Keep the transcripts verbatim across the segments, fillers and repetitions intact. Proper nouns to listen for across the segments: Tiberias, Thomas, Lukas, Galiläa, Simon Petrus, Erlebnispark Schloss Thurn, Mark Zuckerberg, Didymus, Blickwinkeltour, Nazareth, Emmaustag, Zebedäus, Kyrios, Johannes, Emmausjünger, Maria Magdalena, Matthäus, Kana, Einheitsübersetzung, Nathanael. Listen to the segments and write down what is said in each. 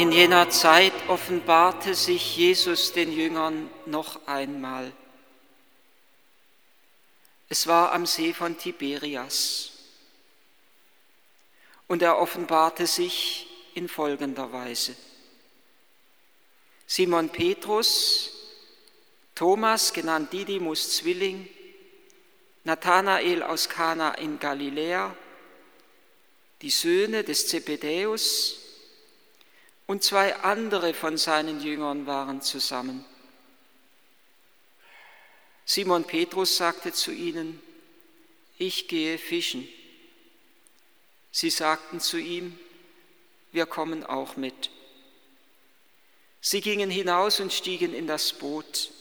In jener Zeit offenbarte sich Jesus den Jüngern noch einmal. Es war am See von Tiberias und er offenbarte sich in folgender Weise. Simon Petrus, Thomas, genannt Didymus Zwilling, Nathanael aus Kana in Galiläa, die Söhne des Zebedäus und zwei andere von seinen Jüngern waren zusammen. Simon Petrus sagte zu ihnen: Ich gehe fischen. Sie sagten zu ihm: Wir kommen auch mit. Sie gingen hinaus und stiegen in das Boot.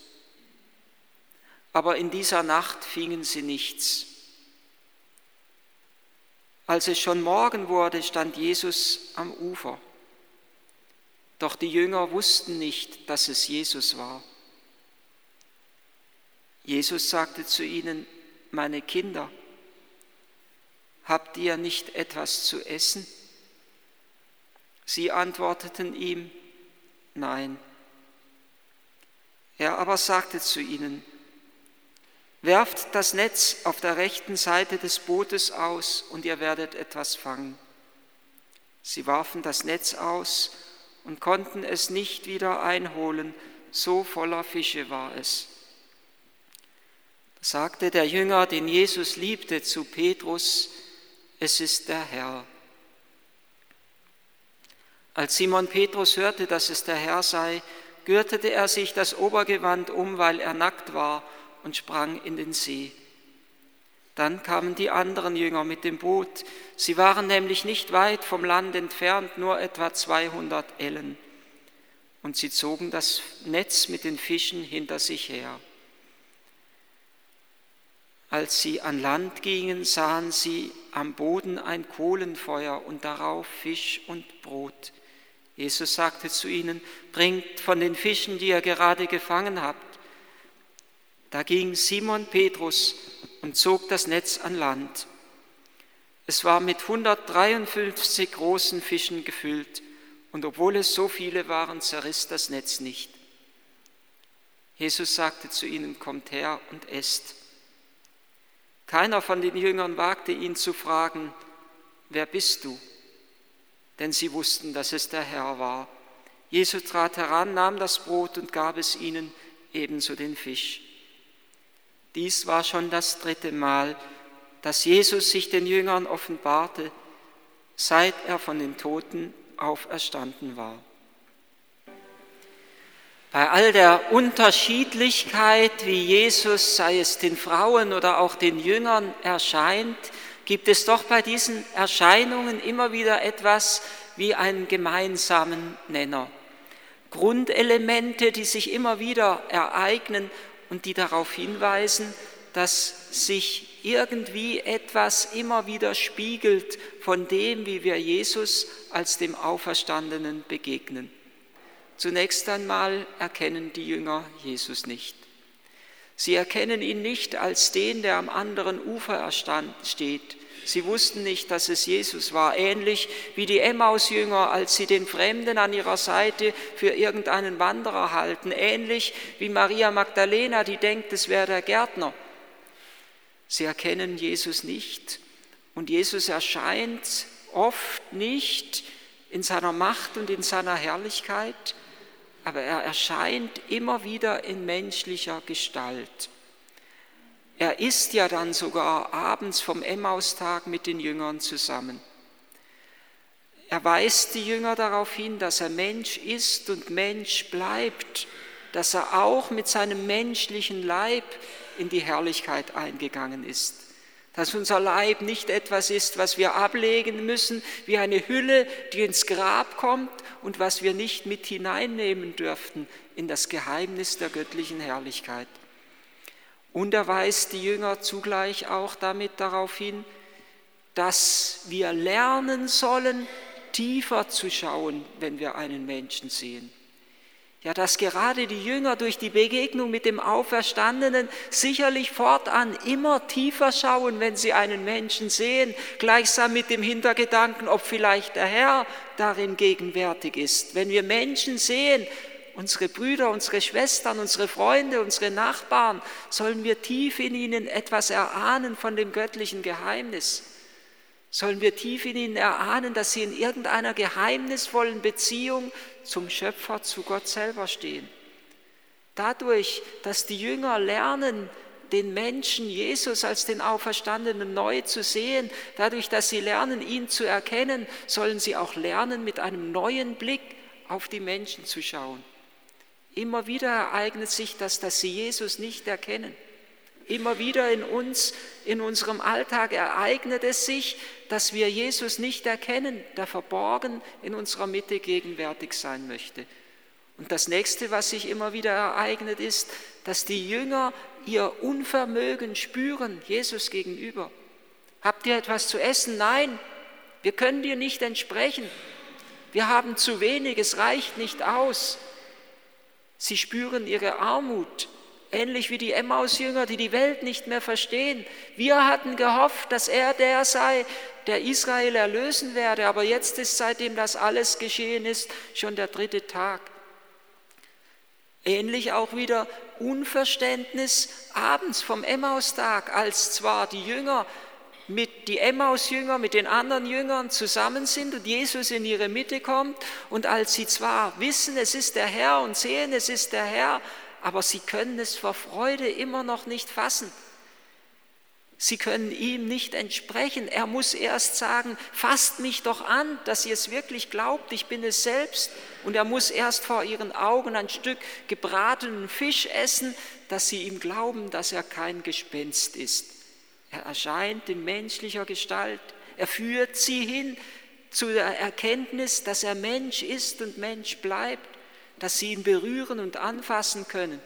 Aber in dieser Nacht fingen sie nichts. Als es schon Morgen wurde, stand Jesus am Ufer. Doch die Jünger wussten nicht, dass es Jesus war. Jesus sagte zu ihnen: Meine Kinder, habt ihr nicht etwas zu essen? Sie antworteten ihm: Nein. Er aber sagte zu ihnen: Werft das Netz auf der rechten Seite des Bootes aus und ihr werdet etwas fangen. Sie warfen das Netz aus und konnten es nicht wieder einholen, so voller Fische war es. Da sagte der Jünger, den Jesus liebte, zu Petrus: Es ist der Herr. Als Simon Petrus hörte, dass es der Herr sei, gürtete er sich das Obergewand um, weil er nackt war, und sprang in den See. Dann kamen die anderen Jünger mit dem Boot. Sie waren nämlich nicht weit vom Land entfernt, nur etwa zweihundert Ellen. Und sie zogen das Netz mit den Fischen hinter sich her. Als sie an Land gingen, sahen sie am Boden ein Kohlenfeuer und darauf Fisch und Brot. Jesus sagte zu ihnen: Bringt von den Fischen, die ihr gerade gefangen habt. Da ging Simon Petrus und zog das Netz an Land. Es war mit hundertdreiundfünfzig großen Fischen gefüllt, und obwohl es so viele waren, zerriss das Netz nicht. Jesus sagte zu ihnen: Kommt her und esst. Keiner von den Jüngern wagte ihn zu fragen: Wer bist du? Denn sie wussten, dass es der Herr war. Jesus trat heran, nahm das Brot und gab es ihnen, ebenso den Fisch. Dies war schon das dritte Mal, dass Jesus sich den Jüngern offenbarte, seit er von den Toten auferstanden war. Bei all der Unterschiedlichkeit, wie Jesus, sei es den Frauen oder auch den Jüngern, erscheint, gibt es doch bei diesen Erscheinungen immer wieder etwas wie einen gemeinsamen Nenner. Grundelemente, die sich immer wieder ereignen und die darauf hinweisen, dass sich irgendwie etwas immer wieder spiegelt von dem, wie wir Jesus als dem Auferstandenen begegnen. Zunächst einmal erkennen die Jünger Jesus nicht. Sie erkennen ihn nicht als den, der am anderen Ufer steht. Sie wussten nicht, dass es Jesus war, ähnlich wie die Emmausjünger, als sie den Fremden an ihrer Seite für irgendeinen Wanderer halten, ähnlich wie Maria Magdalena, die denkt, es wäre der Gärtner. Sie erkennen Jesus nicht, und Jesus erscheint oft nicht in seiner Macht und in seiner Herrlichkeit, aber er erscheint immer wieder in menschlicher Gestalt. Er ist ja dann sogar abends vom Emmaustag mit den Jüngern zusammen. Er weist die Jünger darauf hin, dass er Mensch ist und Mensch bleibt, dass er auch mit seinem menschlichen Leib in die Herrlichkeit eingegangen ist. Dass unser Leib nicht etwas ist, was wir ablegen müssen, wie eine Hülle, die ins Grab kommt und was wir nicht mit hineinnehmen dürften in das Geheimnis der göttlichen Herrlichkeit. Und er weist die Jünger zugleich auch damit darauf hin, dass wir lernen sollen, tiefer zu schauen, wenn wir einen Menschen sehen. Ja, dass gerade die Jünger durch die Begegnung mit dem Auferstandenen sicherlich fortan immer tiefer schauen, wenn sie einen Menschen sehen, gleichsam mit dem Hintergedanken, ob vielleicht der Herr darin gegenwärtig ist. Wenn wir Menschen sehen, unsere Brüder, unsere Schwestern, unsere Freunde, unsere Nachbarn, sollen wir tief in ihnen etwas erahnen von dem göttlichen Geheimnis. Sollen wir tief in ihnen erahnen, dass sie in irgendeiner geheimnisvollen Beziehung zum Schöpfer, zu Gott selber stehen. Dadurch, dass die Jünger lernen, den Menschen Jesus als den Auferstandenen neu zu sehen, dadurch, dass sie lernen, ihn zu erkennen, sollen sie auch lernen, mit einem neuen Blick auf die Menschen zu schauen. Immer wieder ereignet sich das, dass sie Jesus nicht erkennen. Immer wieder in uns, in unserem Alltag ereignet es sich, dass wir Jesus nicht erkennen, der verborgen in unserer Mitte gegenwärtig sein möchte. Und das Nächste, was sich immer wieder ereignet, ist, dass die Jünger ihr Unvermögen spüren, Jesus gegenüber. Habt ihr etwas zu essen? Nein, wir können dir nicht entsprechen. Wir haben zu wenig, es reicht nicht aus. Sie spüren ihre Armut. Ähnlich wie die Emmausjünger, die die Welt nicht mehr verstehen. Wir hatten gehofft, dass er der sei, der Israel erlösen werde, aber jetzt ist, seitdem das alles geschehen ist, schon der dritte Tag. Ähnlich auch wieder Unverständnis abends vom Emmaustag, als zwar die Jünger, mit die Emmausjünger mit den anderen Jüngern zusammen sind und Jesus in ihre Mitte kommt, und als sie zwar wissen, es ist der Herr, und sehen, es ist der Herr, aber sie können es vor Freude immer noch nicht fassen. Sie können ihm nicht entsprechen. Er muss erst sagen, fasst mich doch an, dass ihr es wirklich glaubt, ich bin es selbst. Und er muss erst vor ihren Augen ein Stück gebratenen Fisch essen, dass sie ihm glauben, dass er kein Gespenst ist. Er erscheint in menschlicher Gestalt. Er führt sie hin zu der Erkenntnis, dass er Mensch ist und Mensch bleibt, dass sie ihn berühren und anfassen können.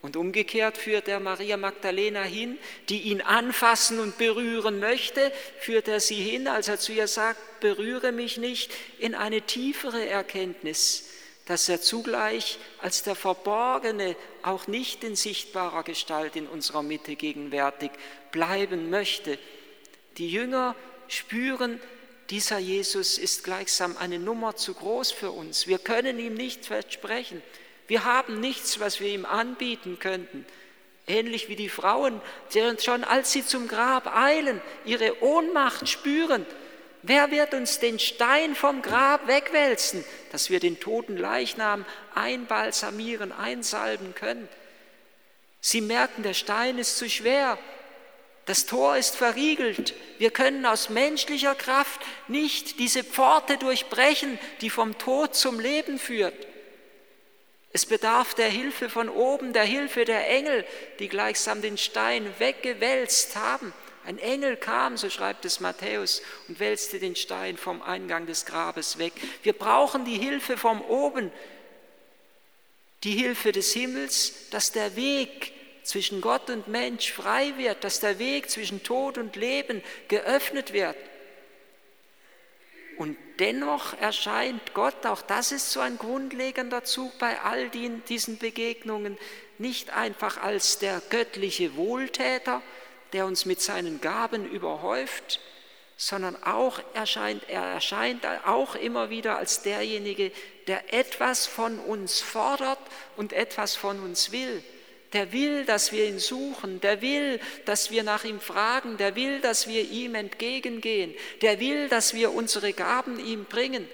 Und umgekehrt führt er Maria Magdalena hin, die ihn anfassen und berühren möchte, führt er sie hin, als er zu ihr sagt, berühre mich nicht, in eine tiefere Erkenntnis, dass er zugleich als der Verborgene auch nicht in sichtbarer Gestalt in unserer Mitte gegenwärtig bleiben möchte. Die Jünger spüren, dieser Jesus ist gleichsam eine Nummer zu groß für uns. Wir können ihm nichts versprechen. Wir haben nichts, was wir ihm anbieten könnten. Ähnlich wie die Frauen, die schon als sie zum Grab eilen, ihre Ohnmacht spüren. Wer wird uns den Stein vom Grab wegwälzen, dass wir den toten Leichnam einbalsamieren, einsalben können? Sie merken, der Stein ist zu schwer. Das Tor ist verriegelt. Wir können aus menschlicher Kraft nicht diese Pforte durchbrechen, die vom Tod zum Leben führt. Es bedarf der Hilfe von oben, der Hilfe der Engel, die gleichsam den Stein weggewälzt haben. Ein Engel kam, so schreibt es Matthäus, und wälzte den Stein vom Eingang des Grabes weg. Wir brauchen die Hilfe von oben, die Hilfe des Himmels, dass der Weg zwischen Gott und Mensch frei wird, dass der Weg zwischen Tod und Leben geöffnet wird. Und dennoch erscheint Gott, auch das ist so ein grundlegender Zug bei all diesen Begegnungen, nicht einfach als der göttliche Wohltäter, der uns mit seinen Gaben überhäuft, sondern auch erscheint, er erscheint auch immer wieder als derjenige, der etwas von uns fordert und etwas von uns will. Der will, dass wir ihn suchen, der will, dass wir nach ihm fragen, der will, dass wir ihm entgegengehen, der will, dass wir unsere Gaben ihm bringen.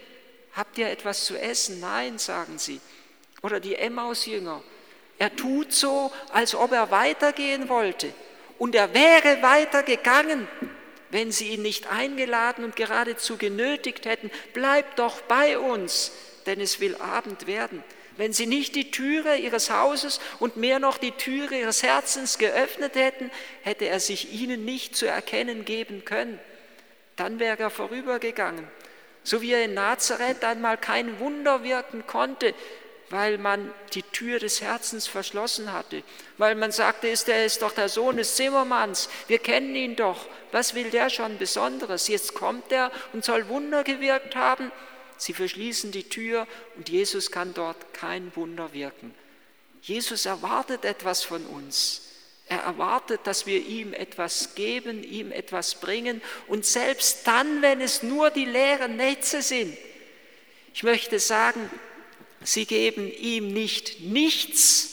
Habt ihr etwas zu essen? Nein, sagen sie. Oder die Emmausjünger. Er tut so, als ob er weitergehen wollte. Und er wäre weitergegangen, wenn sie ihn nicht eingeladen und geradezu genötigt hätten. Bleib doch bei uns, denn es will Abend werden. Wenn sie nicht die Türe ihres Hauses und mehr noch die Türe ihres Herzens geöffnet hätten, hätte er sich ihnen nicht zu erkennen geben können. Dann wäre er vorübergegangen. So wie er in Nazareth einmal kein Wunder wirken konnte, weil man die Tür des Herzens verschlossen hatte. Weil man sagte, ist er ist doch der Sohn des Zimmermanns, wir kennen ihn doch. Was will der schon Besonderes? Jetzt kommt er und soll Wunder gewirkt haben. sie verschließen die Tür und Jesus kann dort kein Wunder wirken. Jesus erwartet etwas von uns. Er erwartet, dass wir ihm etwas geben, ihm etwas bringen und selbst dann, wenn es nur die leeren Netze sind. Ich möchte sagen, sie geben ihm nicht nichts,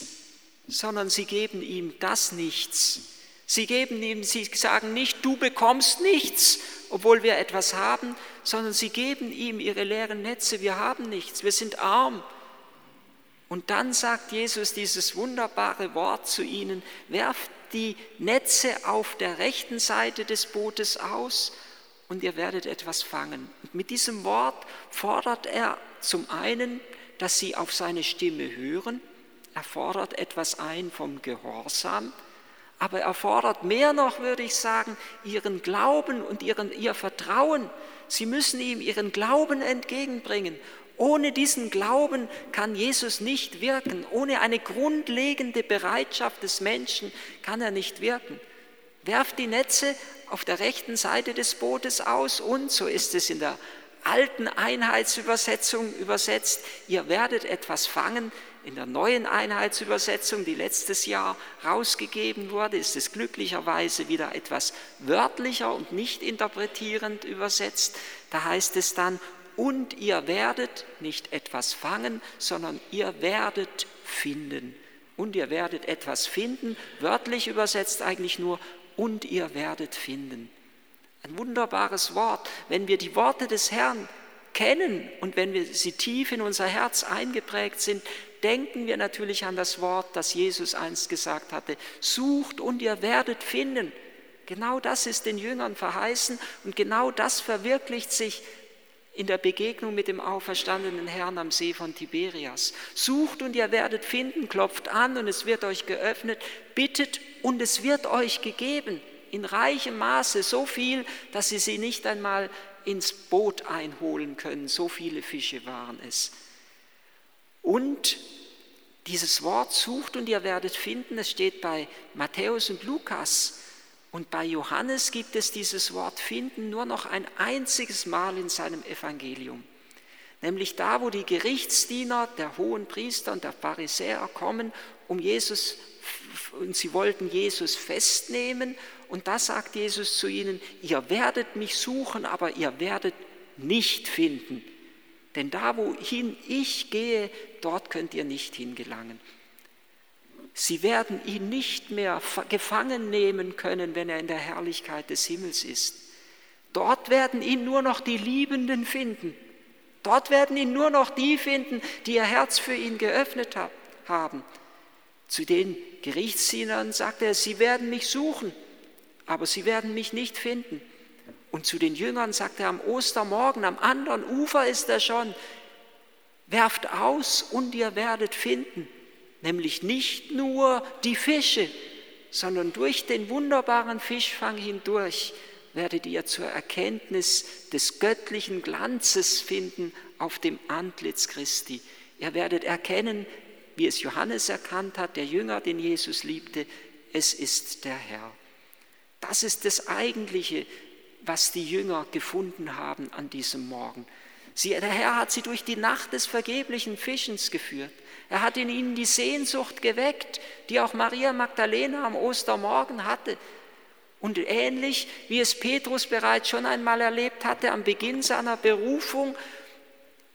sondern sie geben ihm das Nichts. Sie geben ihm, sie sagen nicht, du bekommst nichts, obwohl wir etwas haben, sondern sie geben ihm ihre leeren Netze, wir haben nichts, wir sind arm. Und dann sagt Jesus dieses wunderbare Wort zu ihnen, werft die Netze auf der rechten Seite des Bootes aus und ihr werdet etwas fangen. Und mit diesem Wort fordert er zum einen, dass sie auf seine Stimme hören, er fordert etwas ein vom Gehorsam, aber er fordert mehr noch, würde ich sagen, ihren Glauben und ihren, ihr Vertrauen. Sie müssen ihm ihren Glauben entgegenbringen. Ohne diesen Glauben kann Jesus nicht wirken. Ohne eine grundlegende Bereitschaft des Menschen kann er nicht wirken. Werft die Netze auf der rechten Seite des Bootes aus und, so ist es in der alten Einheitsübersetzung übersetzt, ihr werdet etwas fangen. In der neuen Einheitsübersetzung, die letztes Jahr rausgegeben wurde, ist es glücklicherweise wieder etwas wörtlicher und nicht interpretierend übersetzt. Da heißt es dann, und ihr werdet nicht etwas fangen, sondern ihr werdet finden. Und ihr werdet etwas finden, wörtlich übersetzt eigentlich nur, und ihr werdet finden. Ein wunderbares Wort, wenn wir die Worte des Herrn kennen und wenn wir sie tief in unser Herz eingeprägt sind, denken wir natürlich an das Wort, das Jesus einst gesagt hatte, sucht und ihr werdet finden. Genau das ist den Jüngern verheißen und genau das verwirklicht sich in der Begegnung mit dem auferstandenen Herrn am See von Tiberias. Sucht und ihr werdet finden, klopft an und es wird euch geöffnet, bittet und es wird euch gegeben, in reichem Maße, so viel, dass sie sie nicht einmal ins Boot einholen können, so viele Fische waren es. Und dieses Wort sucht und ihr werdet finden, es steht bei Matthäus und Lukas. Und bei Johannes gibt es dieses Wort finden nur noch ein einziges Mal in seinem Evangelium. Nämlich da, wo die Gerichtsdiener, der Hohenpriester und der Pharisäer kommen, um Jesus, und sie wollten Jesus festnehmen. Und da sagt Jesus zu ihnen, ihr werdet mich suchen, aber ihr werdet nicht finden. Denn da, wohin ich gehe, dort könnt ihr nicht hingelangen. Sie werden ihn nicht mehr gefangen nehmen können, wenn er in der Herrlichkeit des Himmels ist. Dort werden ihn nur noch die Liebenden finden. Dort werden ihn nur noch die finden, die ihr Herz für ihn geöffnet haben. Zu den Gerichtsdienern sagt er, sie werden mich suchen, aber sie werden mich nicht finden. Und zu den Jüngern sagt er am Ostermorgen, am anderen Ufer ist er schon, werft aus und ihr werdet finden. Nämlich nicht nur die Fische, sondern durch den wunderbaren Fischfang hindurch werdet ihr zur Erkenntnis des göttlichen Glanzes finden auf dem Antlitz Christi. Ihr werdet erkennen, wie es Johannes erkannt hat, der Jünger, den Jesus liebte, es ist der Herr. Das ist das eigentliche, was die Jünger gefunden haben an diesem Morgen. Sie, der Herr hat sie durch die Nacht des vergeblichen Fischens geführt. Er hat in ihnen die Sehnsucht geweckt, die auch Maria Magdalena am Ostermorgen hatte. Und ähnlich wie es Petrus bereits schon einmal erlebt hatte am Beginn seiner Berufung,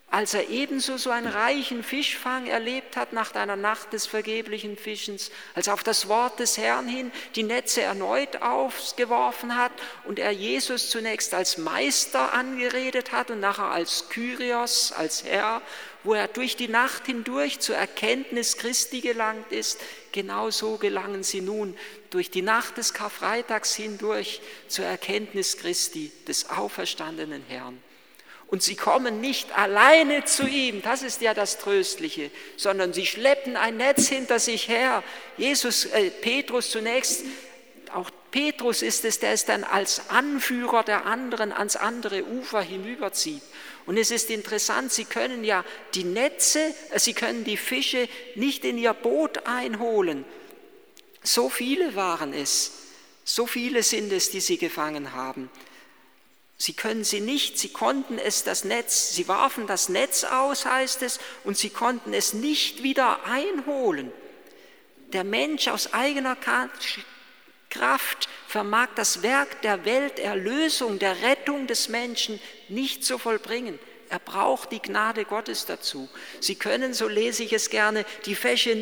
als er ebenso so einen reichen Fischfang erlebt hat nach einer Nacht des vergeblichen Fischens, als er auf das Wort des Herrn hin die Netze erneut aufgeworfen hat und er Jesus zunächst als Meister angeredet hat und nachher als Kyrios, als Herr, wo er durch die Nacht hindurch zur Erkenntnis Christi gelangt ist, genauso gelangen sie nun durch die Nacht des Karfreitags hindurch zur Erkenntnis Christi, des auferstandenen Herrn. Und sie kommen nicht alleine zu ihm, das ist ja das Tröstliche, sondern sie schleppen ein Netz hinter sich her. Jesus, äh, Petrus zunächst, auch Petrus ist es, der es dann als Anführer der anderen ans andere Ufer hinüberzieht. Und es ist interessant, sie können ja die Netze, äh, sie können die Fische nicht in ihr Boot einholen. So viele waren es, so viele sind es, die sie gefangen haben. Sie können sie nicht, sie konnten es, das Netz, sie warfen das Netz aus, heißt es, und sie konnten es nicht wieder einholen. Der Mensch aus eigener Kraft vermag das Werk der Welterlösung, der Rettung des Menschen nicht zu vollbringen. Er braucht die Gnade Gottes dazu. Sie können, so lese ich es gerne, die Fische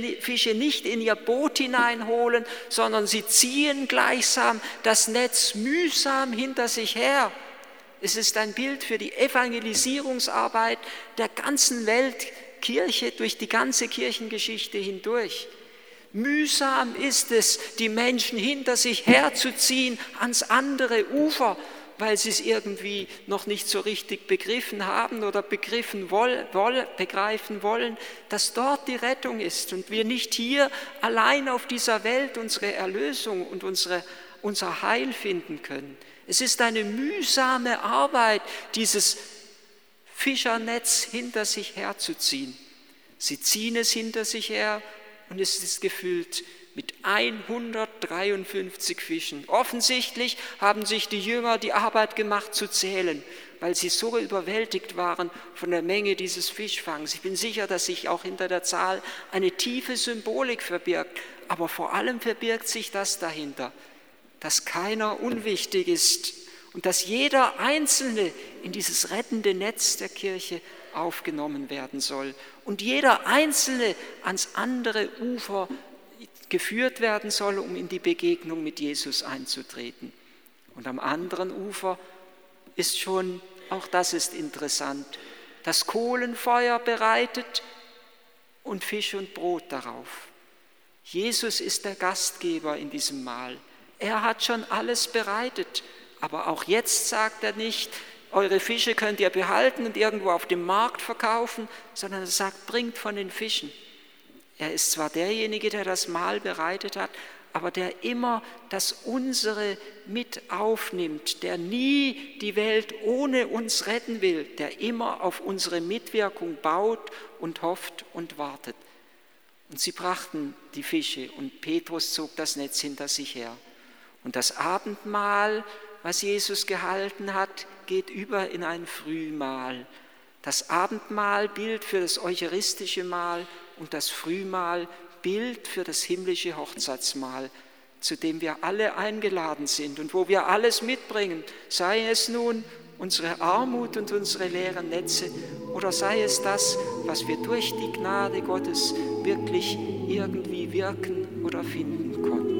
nicht in ihr Boot hineinholen, sondern sie ziehen gleichsam das Netz mühsam hinter sich her. Es ist ein Bild für die Evangelisierungsarbeit der ganzen Weltkirche durch die ganze Kirchengeschichte hindurch. Mühsam ist es, die Menschen hinter sich herzuziehen ans andere Ufer, weil sie es irgendwie noch nicht so richtig begriffen haben oder begriffen woll, woll, begreifen wollen, dass dort die Rettung ist und wir nicht hier allein auf dieser Welt unsere Erlösung und unsere, unser Heil finden können. Es ist eine mühsame Arbeit, dieses Fischernetz hinter sich herzuziehen. Sie ziehen es hinter sich her und es ist gefüllt mit hundertdreiundfünfzig Fischen. Offensichtlich haben sich die Jünger die Arbeit gemacht zu zählen, weil sie so überwältigt waren von der Menge dieses Fischfangs. Ich bin sicher, dass sich auch hinter der Zahl eine tiefe Symbolik verbirgt, aber vor allem verbirgt sich das dahinter, dass keiner unwichtig ist und dass jeder Einzelne in dieses rettende Netz der Kirche aufgenommen werden soll und jeder Einzelne ans andere Ufer geführt werden soll, um in die Begegnung mit Jesus einzutreten. Und am anderen Ufer ist schon, auch das ist interessant, das Kohlenfeuer bereitet und Fisch und Brot darauf. Jesus ist der Gastgeber in diesem Mahl. Er hat schon alles bereitet, aber auch jetzt sagt er nicht, eure Fische könnt ihr behalten und irgendwo auf dem Markt verkaufen, sondern er sagt, bringt von den Fischen. Er ist zwar derjenige, der das Mahl bereitet hat, aber der immer das Unsere mit aufnimmt, der nie die Welt ohne uns retten will, der immer auf unsere Mitwirkung baut und hofft und wartet. Und sie brachten die Fische und Petrus zog das Netz hinter sich her. Und das Abendmahl, was Jesus gehalten hat, geht über in ein Frühmahl. Das Abendmahl, Bild für das eucharistische Mahl, und das Frühmahl, Bild für das himmlische Hochzeitsmahl, zu dem wir alle eingeladen sind und wo wir alles mitbringen, sei es nun unsere Armut und unsere leeren Netze oder sei es das, was wir durch die Gnade Gottes wirklich irgendwie wirken oder finden konnten.